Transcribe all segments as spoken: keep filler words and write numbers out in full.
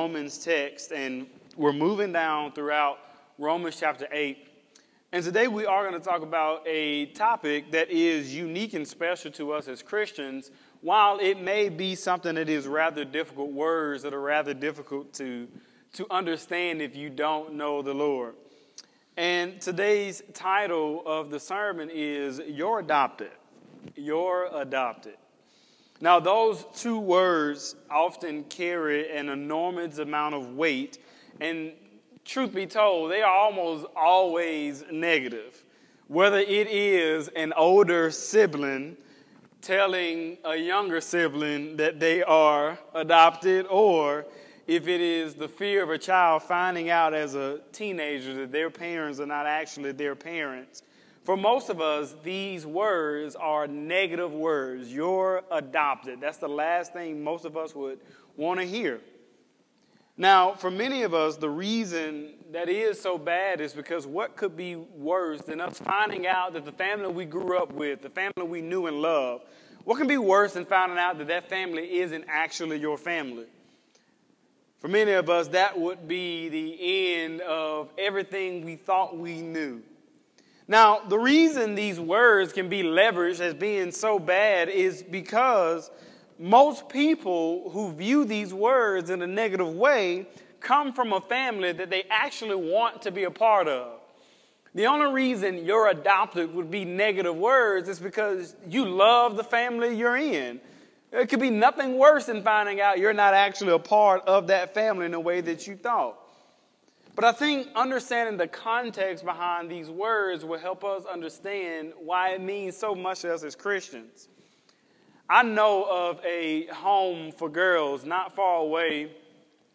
Romans text, and we're moving down throughout Romans chapter eight. And today we are going to talk about a topic that is unique and special to us as Christians, while it may be something that is rather difficult, words that are rather difficult to, to understand if you don't know the Lord. And today's title of the sermon is You're Adopted. You're Adopted. Now, those two words often carry an enormous amount of weight, and truth be told, they are almost always negative. Whether it is an older sibling telling a younger sibling that they are adopted, or if it is the fear of a child finding out as a teenager that their parents are not actually their parents. For most of us, these words are negative words. You're adopted. That's the last thing most of us would want to hear. Now, for many of us, the reason that is so bad is because what could be worse than us finding out that the family we grew up with, the family we knew and loved, what can be worse than finding out that that family isn't actually your family? For many of us, that would be the end of everything we thought we knew. Now, the reason these words can be leveraged as being so bad is because most people who view these words in a negative way come from a family that they actually want to be a part of. The only reason you're adopted would be negative words is because you love the family you're in. It could be nothing worse than finding out you're not actually a part of that family in the way that you thought. But I think understanding the context behind these words will help us understand why it means so much to us as Christians. I know of a home for girls not far away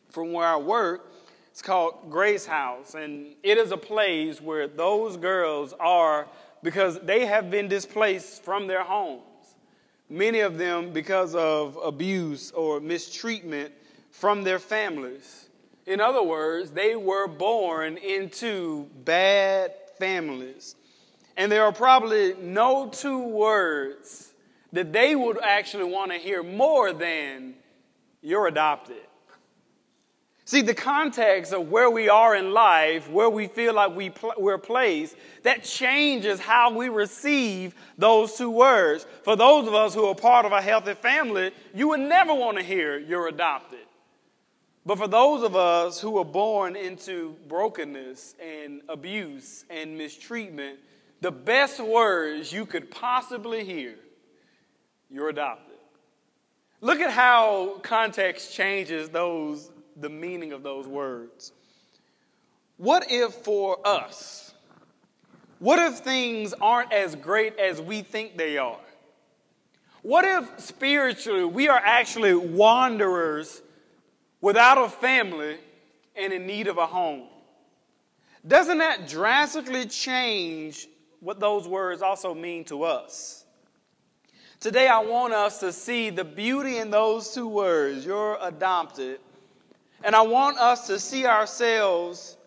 from where I work. It's called Grace House, and it is a place where those girls are because they have been displaced from their homes. Many of them because of abuse or mistreatment from their families. In other words, they were born into bad families. And there are probably no two words that they would actually want to hear more than you're adopted. See, the context of where we are in life, where we feel like we pl- we're placed, that changes how we receive those two words. For those of us who are part of a healthy family, you would never want to hear you're adopted. But for those of us who are born into brokenness and abuse and mistreatment, the best words you could possibly hear, you're adopted. Look at how context changes those, the meaning of those words. What if for us, what if things aren't as great as we think they are? What if spiritually we are actually wanderers without a family and in need of a home? Doesn't that drastically change what those words also mean to us? Today, I want us to see the beauty in those two words, you're adopted. And I want us to see ourselves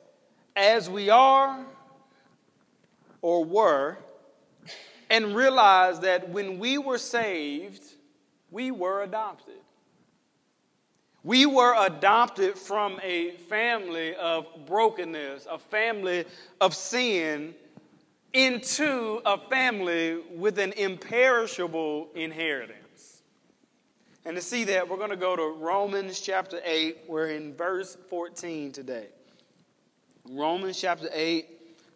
as we are or were, and realize that when we were saved, we were adopted. We were adopted from a family of brokenness, a family of sin, into a family with an imperishable inheritance. And to see that, we're going to go to Romans chapter eight. We're in verse fourteen today. Romans chapter eight,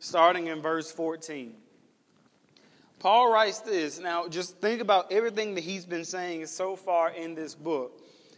starting in verse fourteen. Paul writes this. Now, just think about everything that he's been saying so far in this book.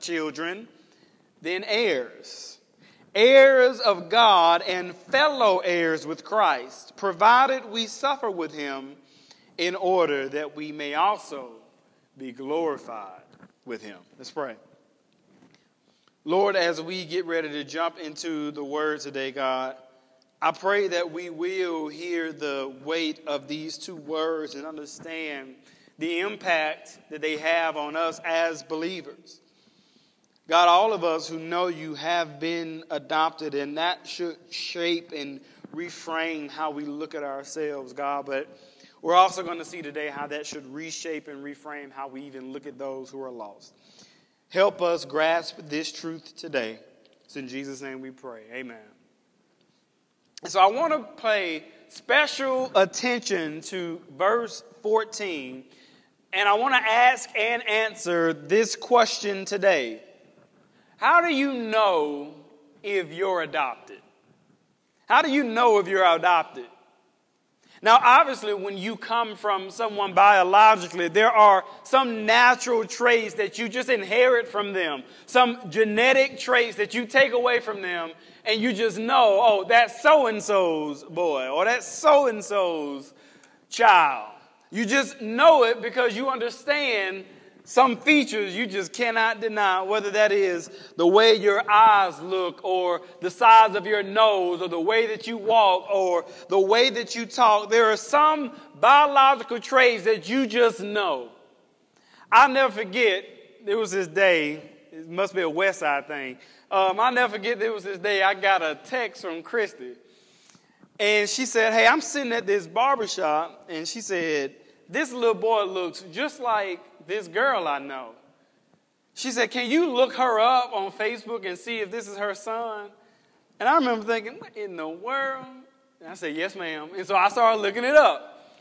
children, then heirs. Heirs of God and fellow heirs with Christ, provided we suffer with him in order that we may also be glorified with him." Let's pray. Lord, as we get ready to jump into the word today, God, I pray that we will hear the weight of these two words and understand the impact that they have on us as believers. God, all of us who know you have been adopted, and that should shape and reframe how we look at ourselves, God. But we're also going to see today how that should reshape and reframe how we even look at those who are lost. Help us grasp this truth today. It's in Jesus' name we pray. Amen. So I want to pay special attention to verse fourteen, and I want to ask and answer this question today. How do you know if you're adopted? How do you know if you're adopted? Now, obviously, when you come from someone biologically, there are some natural traits that you just inherit from them, some genetic traits that you take away from them, and you just know, oh, that's so-and-so's boy, or that's so-and-so's child. You just know it because you understand some features you just cannot deny, whether that is the way your eyes look or the size of your nose or the way that you walk or the way that you talk. There are some biological traits that you just know. I'll never forget, there was this day, it must be a West Side thing. Um, I'll never forget, there was this day I got a text from Christy. And she said, hey, I'm sitting at this barbershop, and she said, this little boy looks just like this girl I know. She said, can you look her up on Facebook and see if this is her son? And I remember thinking, what in the world? And I said, yes, ma'am. And so I started looking it up.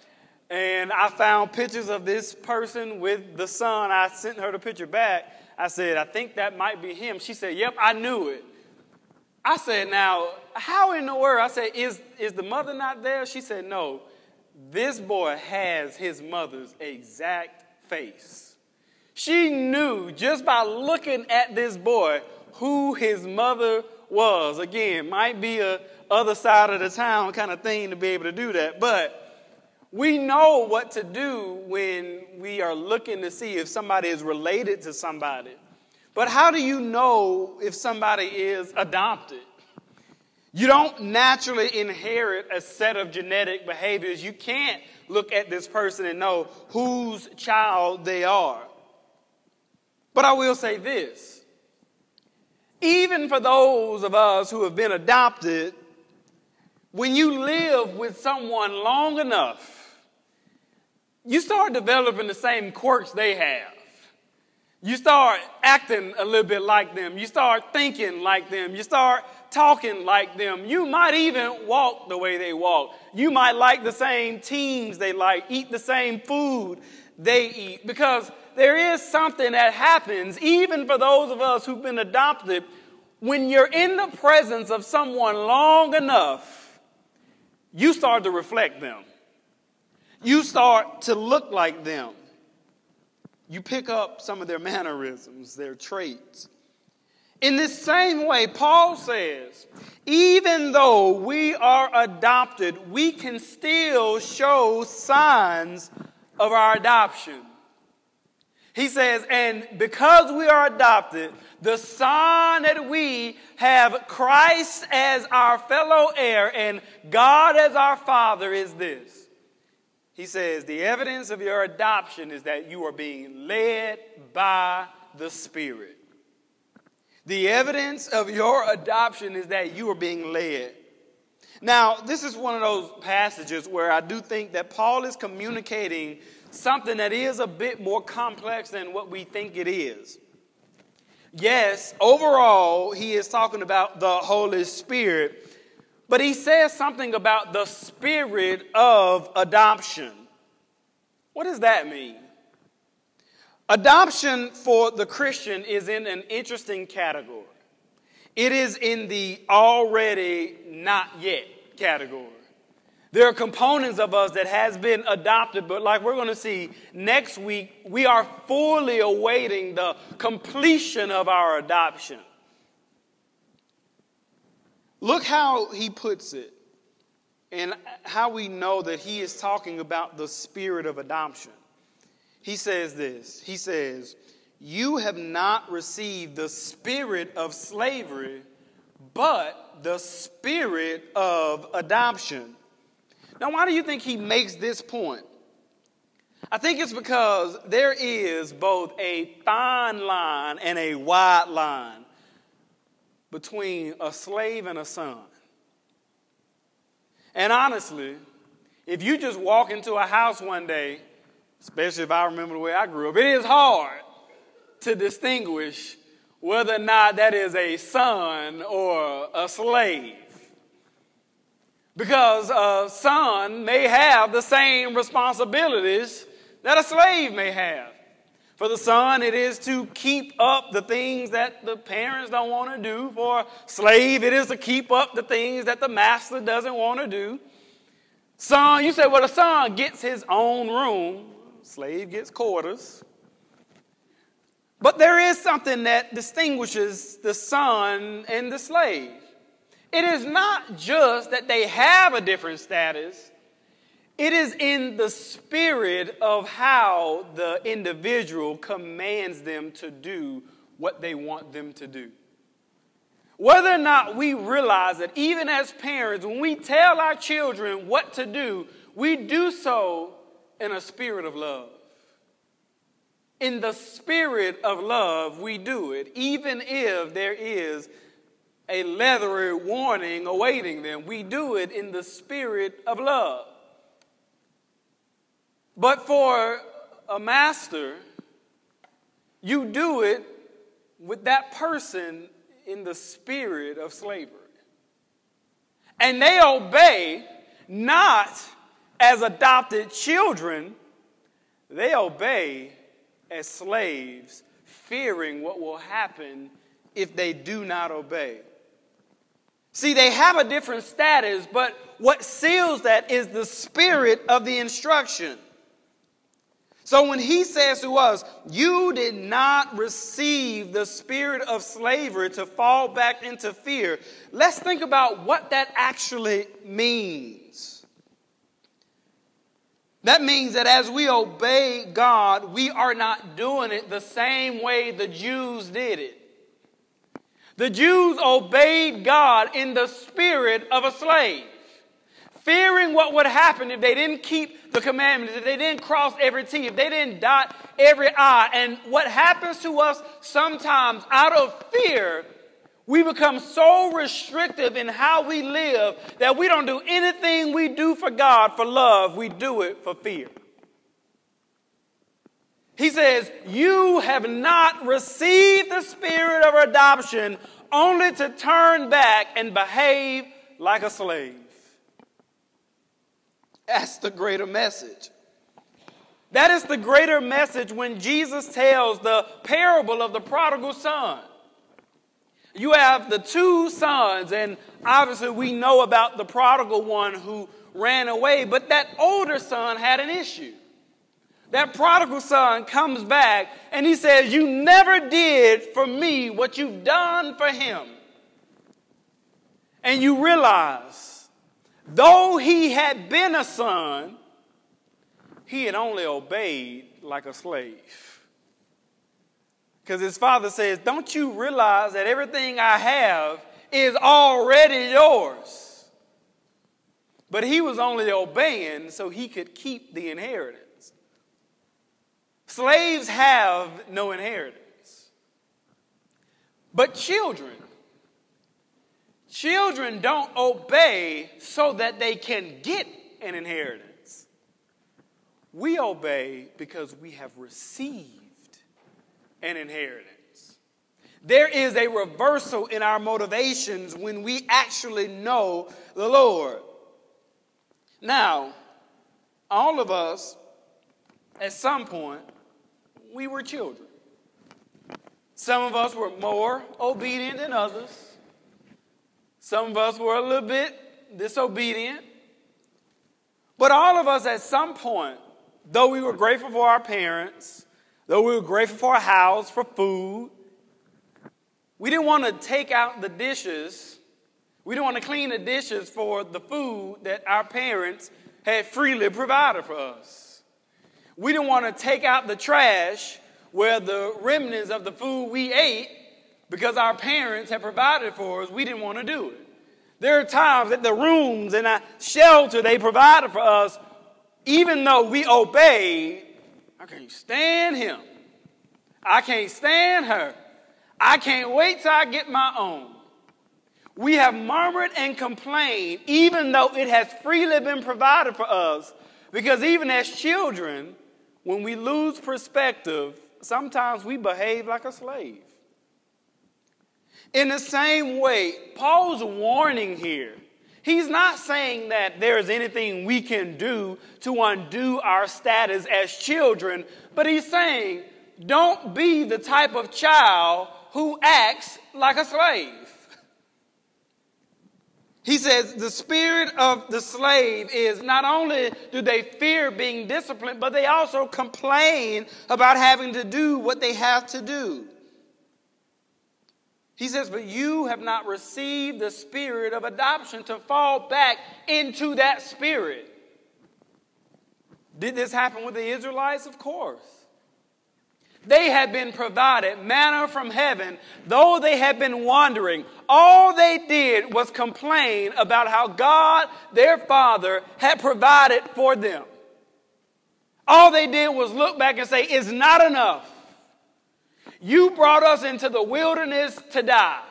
And I found pictures of this person with the son. I sent her the picture back. I said, I think that might be him. She said, yep, I knew it. I said, now, how in the world? I said, is, is the mother not there? She said, no, this boy has his mother's exact face. She knew just by looking at this boy who his mother was. Again, might be a other side of the town kind of thing to be able to do that, but we know what to do when we are looking to see if somebody is related to somebody. But how do you know if somebody is adopted? You don't naturally inherit a set of genetic behaviors. You can't look at this person and know whose child they are. But I will say this. Even for those of us who have been adopted, when you live with someone long enough, you start developing the same quirks they have. You start acting a little bit like them. You start thinking like them. You start talking like them. You might even walk the way they walk. You might like the same teams they like, eat the same food they eat, because there is something that happens, even for those of us who've been adopted, when you're in the presence of someone long enough, you start to reflect them. You start to look like them. You pick up some of their mannerisms, their traits. In this same way, Paul says, even though we are adopted, we can still show signs of our adoption. He says, and because we are adopted, the sign that we have Christ as our fellow heir and God as our Father is this. He says, the evidence of your adoption is that you are being led by the Spirit. The evidence of your adoption is that you are being led. Now, this is one of those passages where I do think that Paul is communicating something that is a bit more complex than what we think it is. Yes, overall, he is talking about the Holy Spirit, but he says something about the spirit of adoption. What does that mean? Adoption for the Christian is in an interesting category. It is in the already not yet category. There are components of us that has been adopted, but like we're going to see next week, we are fully awaiting the completion of our adoption. Look how he puts it and how we know that he is talking about the spirit of adoption. He says this. He says, you have not received the spirit of slavery, but the spirit of adoption. Now, why do you think he makes this point? I think it's because there is both a fine line and a wide line between a slave and a son. And honestly, if you just walk into a house one day, especially if I remember the way I grew up, it is hard to distinguish whether or not that is a son or a slave. Because a son may have the same responsibilities that a slave may have. For the son, it is to keep up the things that the parents don't want to do. For a slave, it is to keep up the things that the master doesn't want to do. Son, you say, well, the son gets his own room. Slave gets quarters. But there is something that distinguishes the son and the slave. It is not just that they have a different status. It is in the spirit of how the individual commands them to do what they want them to do. Whether or not we realize that, even as parents, when we tell our children what to do, we do so in a spirit of love. In the spirit of love, we do it, even if there is a leathery warning awaiting them. We do it in the spirit of love. But for a master, you do it with that person in the spirit of slavery. And they obey not as adopted children, they obey as slaves, fearing what will happen if they do not obey. See, they have a different status, but what seals that is the spirit of the instruction. So when he says to us, you did not receive the spirit of slavery to fall back into fear, let's think about what that actually means. That means that as we obey God, we are not doing it the same way the Jews did it. The Jews obeyed God in the spirit of a slave, fearing what would happen if they didn't keep the commandments, if they didn't cross every T, if they didn't dot every I. And what happens to us sometimes out of fear, we become so restrictive in how we live that we don't do anything we do for God for love. We do it for fear. He says, you have not received the spirit of adoption only to turn back and behave like a slave. That's the greater message. That is the greater message when Jesus tells the parable of the prodigal son. You have the two sons, and obviously we know about the prodigal one who ran away, but that older son had an issue. That prodigal son comes back and he says, you never did for me what you've done for him. And you realize, though he had been a son, he had only obeyed like a slave. Because his father says, don't you realize that everything I have is already yours? But he was only obeying so he could keep the inheritance. Slaves have no inheritance. But children, children don't obey so that they can get an inheritance. We obey because we have received an inheritance. There is a reversal in our motivations when we actually know the Lord. Now, all of us, at some point, we were children. Some of us were more obedient than others. Some of us were a little bit disobedient. But all of us at some point, though we were grateful for our parents, though we were grateful for a house, for food, we didn't want to take out the dishes. We didn't want to clean the dishes for the food that our parents had freely provided for us. We didn't want to take out the trash. where the remnants of the food we ate because our parents had provided for us, we didn't want to do it. There are times that the rooms and our shelter they provided for us, even though we obeyed, I can't stand him. I can't stand her. I can't wait till I get my own. We have murmured and complained, even though it has freely been provided for us, because even as children, when we lose perspective, sometimes we behave like a slave. In the same way, Paul's warning here. He's not saying that there is anything we can do to undo our status as children, but he's saying, don't be the type of child who acts like a slave. He says the spirit of the slave is not only do they fear being disciplined, but they also complain about having to do what they have to do. He says, but you have not received the spirit of adoption to fall back into that spirit. Did this happen with the Israelites? Of course. They had been provided manna from heaven, though they had been wandering. All they did was complain about how God, their Father, had provided for them. All they did was look back and say, it's not enough. You brought us into the wilderness to die.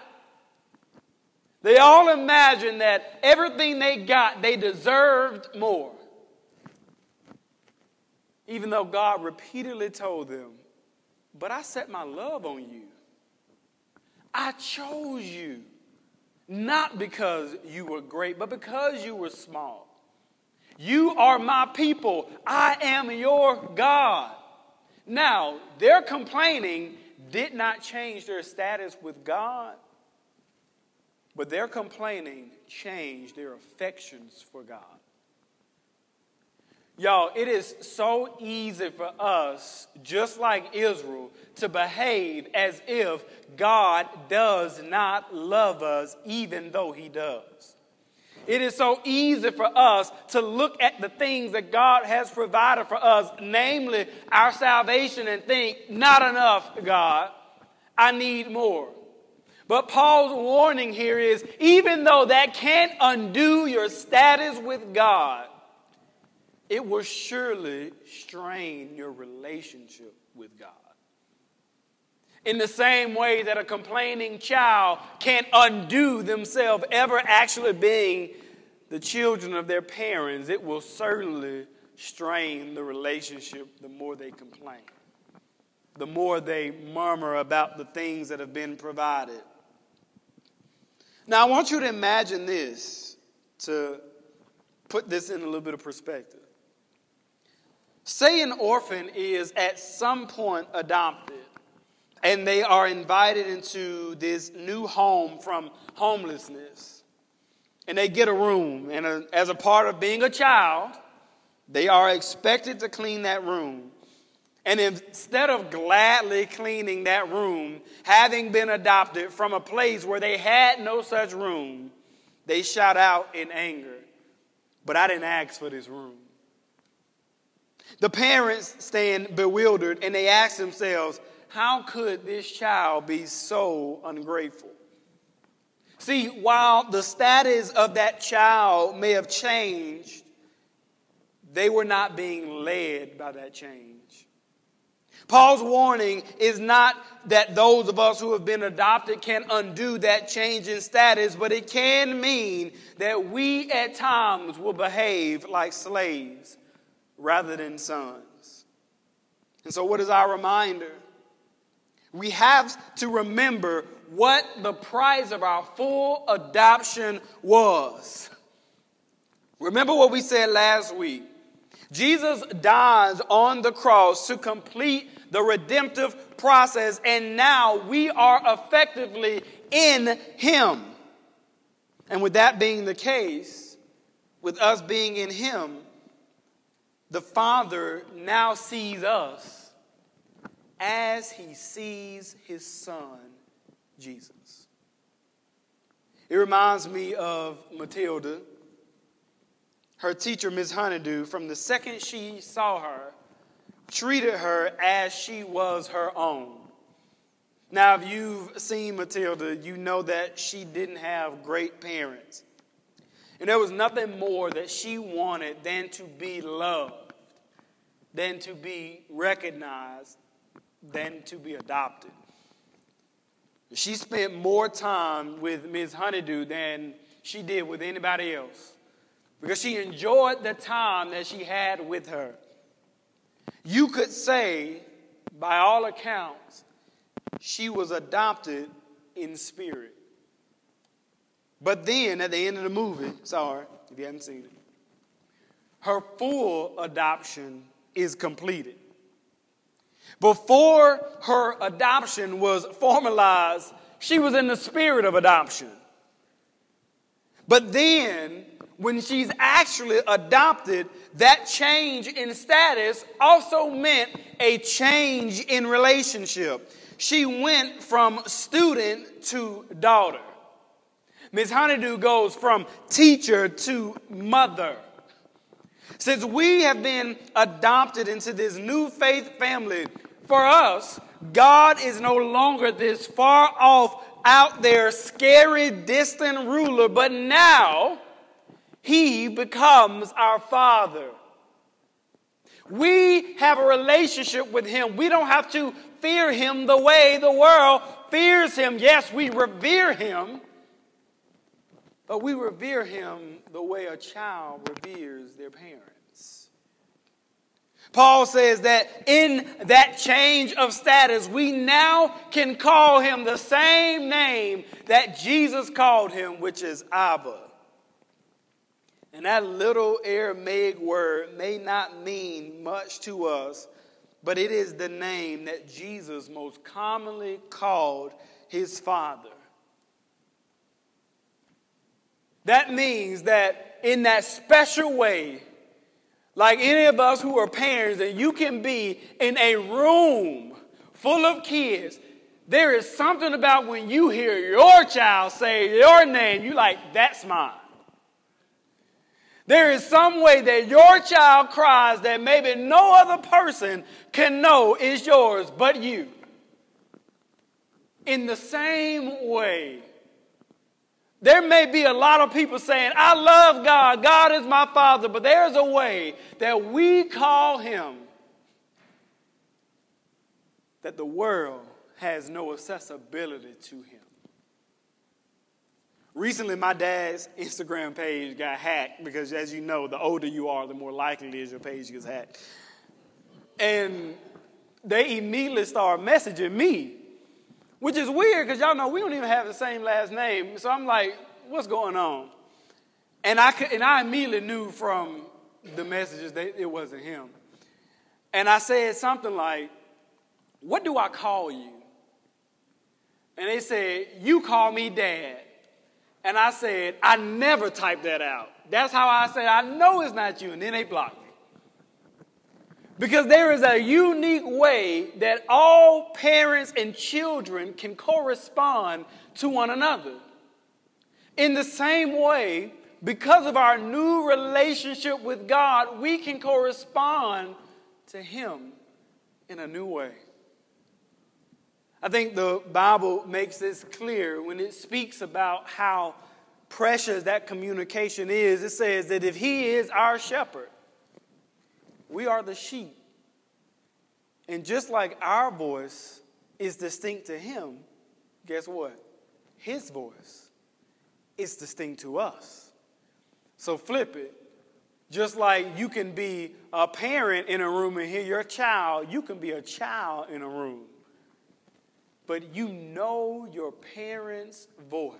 They all imagined that everything they got, they deserved more. Even though God repeatedly told them, but I set my love on you. I chose you, not because you were great, but because you were small. You are my people. I am your God. Now, their complaining did not change their status with God, but their complaining changed their affections for God. Y'all, it is so easy for us, just like Israel, to behave as if God does not love us, even though he does. It is so easy for us to look at the things that God has provided for us, namely our salvation, and think, not enough, God. I need more. But Paul's warning here is, even though that can't undo your status with God, it will surely strain your relationship with God. In the same way that a complaining child can't undo themselves ever actually being the children of their parents, it will certainly strain the relationship the more they complain, the more they murmur about the things that have been provided. Now, I want you to imagine this, to put this in a little bit of perspective. Say an orphan is at some point adopted, and they are invited into this new home from homelessness, and they get a room, and a, as a part of being a child, they are expected to clean that room. And instead of gladly cleaning that room, having been adopted from a place where they had no such room, they shout out in anger, "But I didn't ask for this room." The parents stand bewildered and they ask themselves, how could this child be so ungrateful? See, while the status of that child may have changed, they were not being led by that change. Paul's warning is not that those of us who have been adopted can undo that change in status, but it can mean that we at times will behave like slaves rather than sons. And so what is our reminder? We have to remember what the price of our full adoption was. Remember what we said last week. Jesus dies on the cross to complete the redemptive process, and now we are effectively in him. And with that being the case, with us being in him, the Father now sees us as he sees his son, Jesus. It reminds me of Matilda, her teacher, Miss Honeydew. From the second she saw her, treated her as she was her own. Now, if you've seen Matilda, you know that she didn't have great parents. And there was nothing more that she wanted than to be loved, than to be recognized, than to be adopted. She spent more time with Miss Honeydew than she did with anybody else because she enjoyed the time that she had with her. You could say, by all accounts, she was adopted in spirit. But then, at the end of the movie, sorry if you haven't seen it, her full adoption is completed. Before her adoption was formalized, she was in the spirit of adoption. But then, when she's actually adopted, that change in status also meant a change in relationship. She went from student to daughter. Miss Honeydew goes from teacher to mother. Since we have been adopted into this new faith family, for us, God is no longer this far off, out there, scary, distant ruler, but now he becomes our Father. We have a relationship with him. We don't have to fear him the way the world fears him. Yes, we revere him. But we revere him the way a child reveres their parents. Paul says that in that change of status, we now can call him the same name that Jesus called him, which is Abba. And that little Aramaic word may not mean much to us, but it is the name that Jesus most commonly called his Father. That means that in that special way, like any of us who are parents, that you can be in a room full of kids. There is something about when you hear your child say your name, you're like, that's mine. There is some way that your child cries that maybe no other person can know is yours but you. In the same way, there may be a lot of people saying, I love God, God is my Father, but there's a way that we call him that the world has no accessibility to him. Recently, my dad's Instagram page got hacked because, as you know, the older you are, the more likely it is your page gets hacked. And they immediately started messaging me. Which is weird because y'all know we don't even have the same last name. So I'm like, what's going on? And I could, and I immediately knew from the messages that it wasn't him. And I said something like, what do I call you? And they said, you call me Dad. And I said, I never typed that out. That's how I said, I know it's not you. And then they blocked me. Because there is a unique way that all parents and children can correspond to one another. In the same way, because of our new relationship with God, we can correspond to him in a new way. I think the Bible makes this clear when it speaks about how precious that communication is. It says that if he is our shepherd, we are the sheep. And just like our voice is distinct to him, guess what? His voice is distinct to us. So flip it. Just like you can be a parent in a room and hear your child, you can be a child in a room. But you know your parents' voice.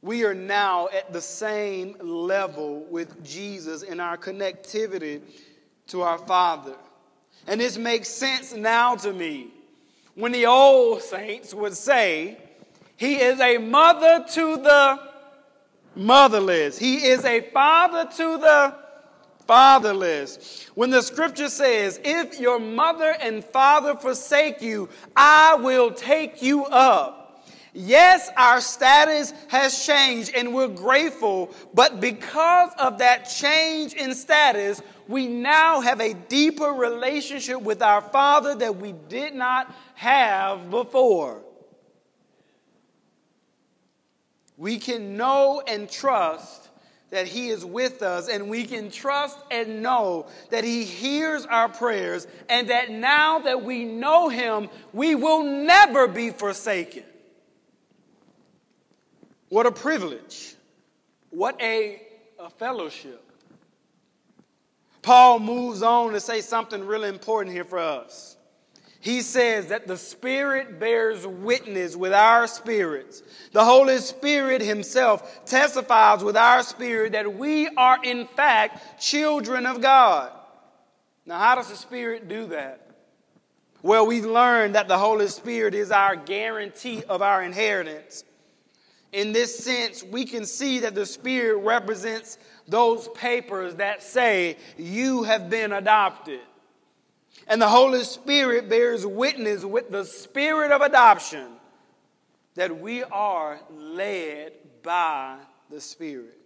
We are now at the same level with Jesus in our connectivity to our Father. And this makes sense now to me. When the old saints would say, he is a mother to the motherless. He is a father to the fatherless. When the scripture says, if your mother and father forsake you, I will take you up. Yes, our status has changed and we're grateful, but because of that change in status, we now have a deeper relationship with our Father that we did not have before. We can know and trust that He is with us, and we can trust and know that He hears our prayers, and that now that we know Him, we will never be forsaken. What a privilege. What a, a fellowship. Paul moves on to say something really important here for us. He says that the Spirit bears witness with our spirits. The Holy Spirit Himself testifies with our spirit that we are in fact children of God. Now, how does the Spirit do that? Well, we've learned that the Holy Spirit is our guarantee of our inheritance. In this sense, we can see that the Spirit represents those papers that say you have been adopted. And the Holy Spirit bears witness with the spirit of adoption that we are led by the Spirit.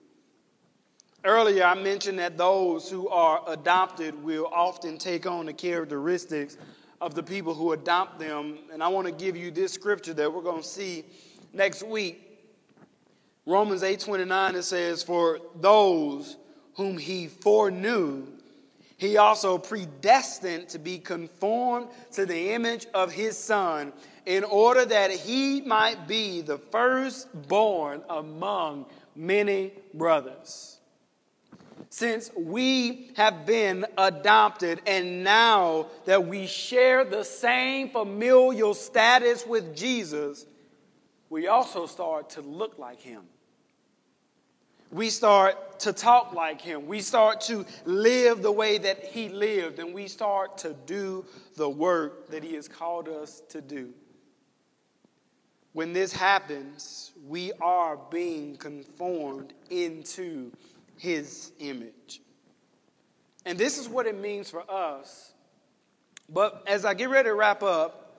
Earlier, I mentioned that those who are adopted will often take on the characteristics of the people who adopt them. And I want to give you this scripture that we're going to see next week. Romans eight twenty-nine, it says, "For those whom He foreknew, He also predestined to be conformed to the image of His Son, in order that He might be the firstborn among many brothers." Since we have been adopted, and now that we share the same familial status with Jesus, we also start to look like Him. We start to talk like Him. We start to live the way that He lived, and we start to do the work that He has called us to do. When this happens, we are being conformed into His image. And this is what it means for us. But as I get ready to wrap up,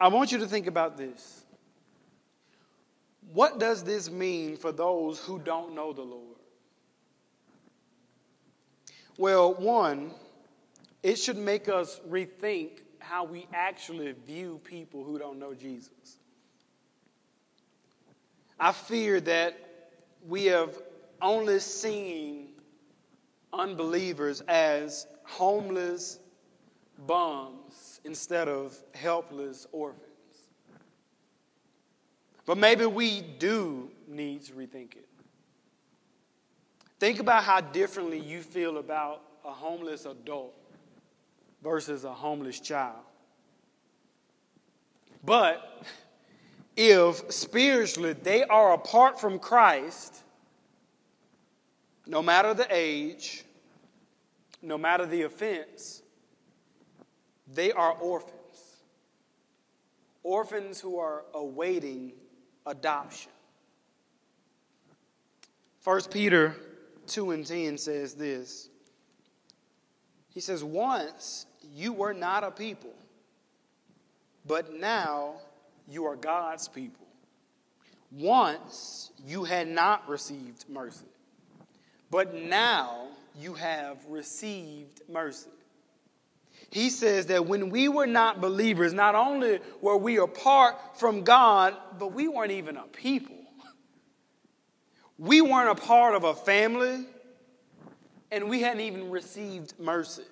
I want you to think about this. What does this mean for those who don't know the Lord? Well, one, it should make us rethink how we actually view people who don't know Jesus. I fear that we have only seen unbelievers as homeless bums instead of helpless orphans. But maybe we do need to rethink it. Think about how differently you feel about a homeless adult versus a homeless child. But if spiritually they are apart from Christ, no matter the age, no matter the offense, they are orphans. Orphans who are awaiting adoption. First Peter two and ten says this. He says, "Once you were not a people, but now you are God's people. Once you had not received mercy, but now you have received mercy." He says that when we were not believers, not only were we apart from God, but we weren't even a people. We weren't a part of a family, and we hadn't even received mercy.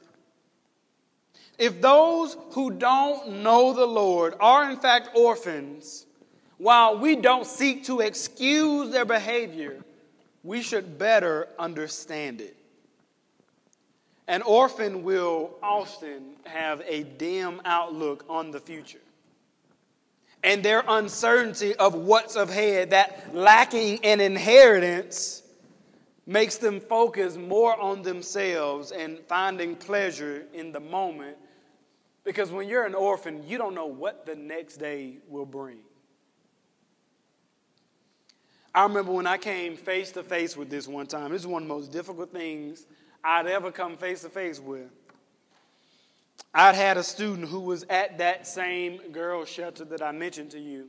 If those who don't know the Lord are in fact orphans, while we don't seek to excuse their behavior, we should better understand it. An orphan will often have a dim outlook on the future. And their uncertainty of what's ahead, that lacking an inheritance, makes them focus more on themselves and finding pleasure in the moment. Because when you're an orphan, you don't know what the next day will bring. I remember when I came face to face with this one time. This is one of the most difficult things I'd ever come face-to-face with. I'd had a student who was at that same girl shelter that I mentioned to you.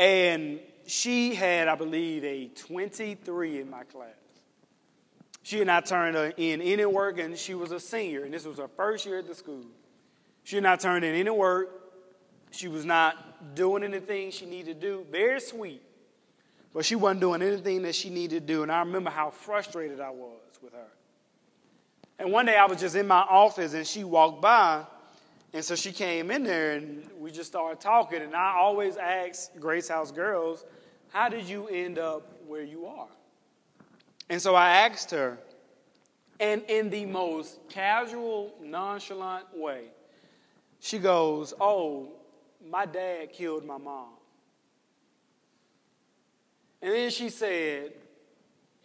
And she had, I believe, a twenty-three in my class. She had not turned in any work, and she was a senior, and this was her first year at the school. She had not turned in any work. She was not doing anything she needed to do. Very sweet. But she wasn't doing anything that she needed to do, and I remember how frustrated I was with her. And one day I was just in my office, and she walked by, and so she came in there, and we just started talking, and I always ask Grace House girls, how did you end up where you are? And so I asked her, and in the most casual, nonchalant way, she goes, oh, my dad killed my mom. And then she said,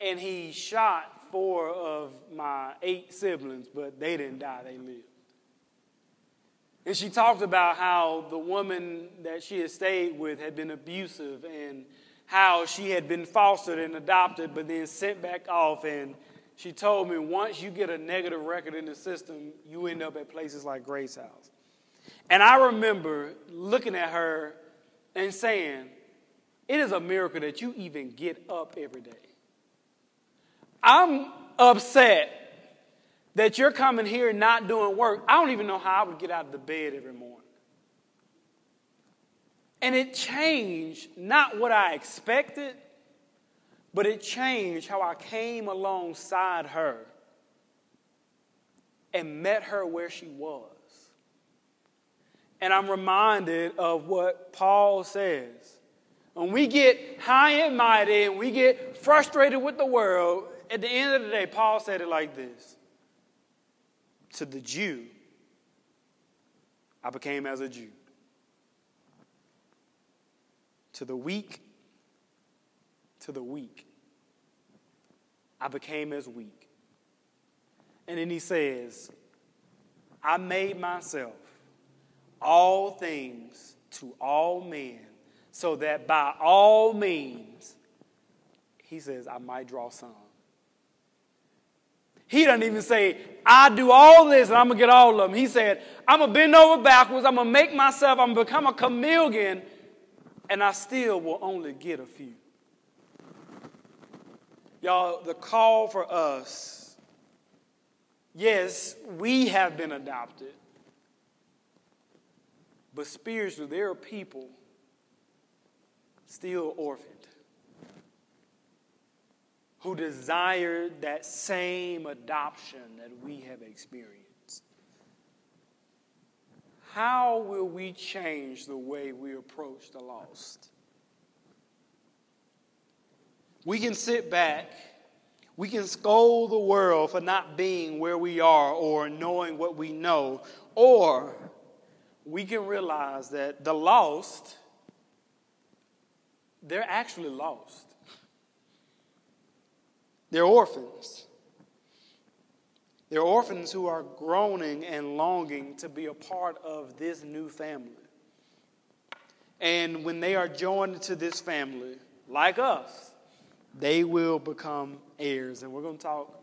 and he shot four of my eight siblings, but they didn't die, they lived. And she talked about how the woman that she had stayed with had been abusive and how she had been fostered and adopted but then sent back off. And she told me once you get a negative record in the system, you end up at places like Grace House. And I remember looking at her and saying, it is a miracle that you even get up every day. I'm upset that you're coming here not doing work. I don't even know how I would get out of the bed every morning. And it changed not what I expected, but it changed how I came alongside her and met her where she was. And I'm reminded of what Paul says. When we get high and mighty and we get frustrated with the world, at the end of the day, Paul said it like this. To the Jew, I became as a Jew. To the weak, to the weak, I became as weak. And then he says, I made myself all things to all men, so that by all means, he says, I might draw some. He doesn't even say, I do all this and I'm going to get all of them. He said, I'm going to bend over backwards. I'm going to make myself, I'm going to become a chameleon, and I still will only get a few. Y'all, the call for us, yes, we have been adopted, but spiritually, there are people still orphaned, who desired that same adoption that we have experienced. How will we change the way we approach the lost? We can sit back, we can scold the world for not being where we are or knowing what we know, or we can realize that the lost, they're actually lost. They're orphans. They're orphans who are groaning and longing to be a part of this new family. And when they are joined to this family, like us, they will become heirs. And we're going to talk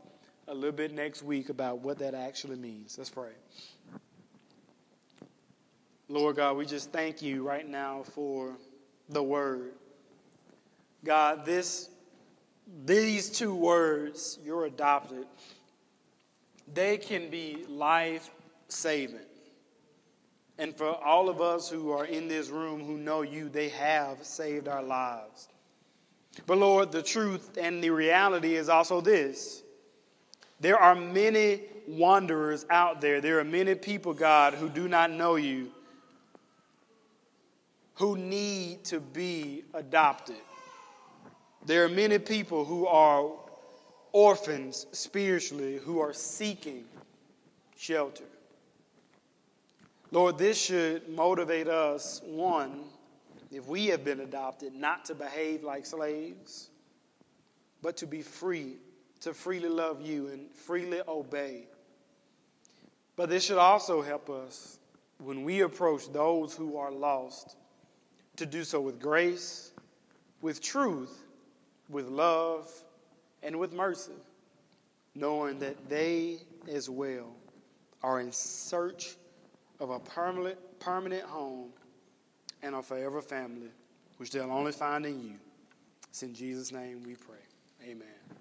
a little bit next week about what that actually means. Let's pray. Lord God, we just thank you right now for the word. God, this, these two words, you're adopted, they can be life-saving. And for all of us who are in this room who know you, they have saved our lives. But Lord, the truth and the reality is also this. There are many wanderers out there. There are many people, God, who do not know you, who need to be adopted. There are many people who are orphans spiritually who are seeking shelter. Lord, this should motivate us, one, if we have been adopted, not to behave like slaves, but to be free, to freely love you and freely obey. But this should also help us when we approach those who are lost to do so with grace, with truth, with love, and with mercy, knowing that they as well are in search of a permanent, permanent home and a forever family which they'll only find in you. It's in Jesus' name we pray. Amen.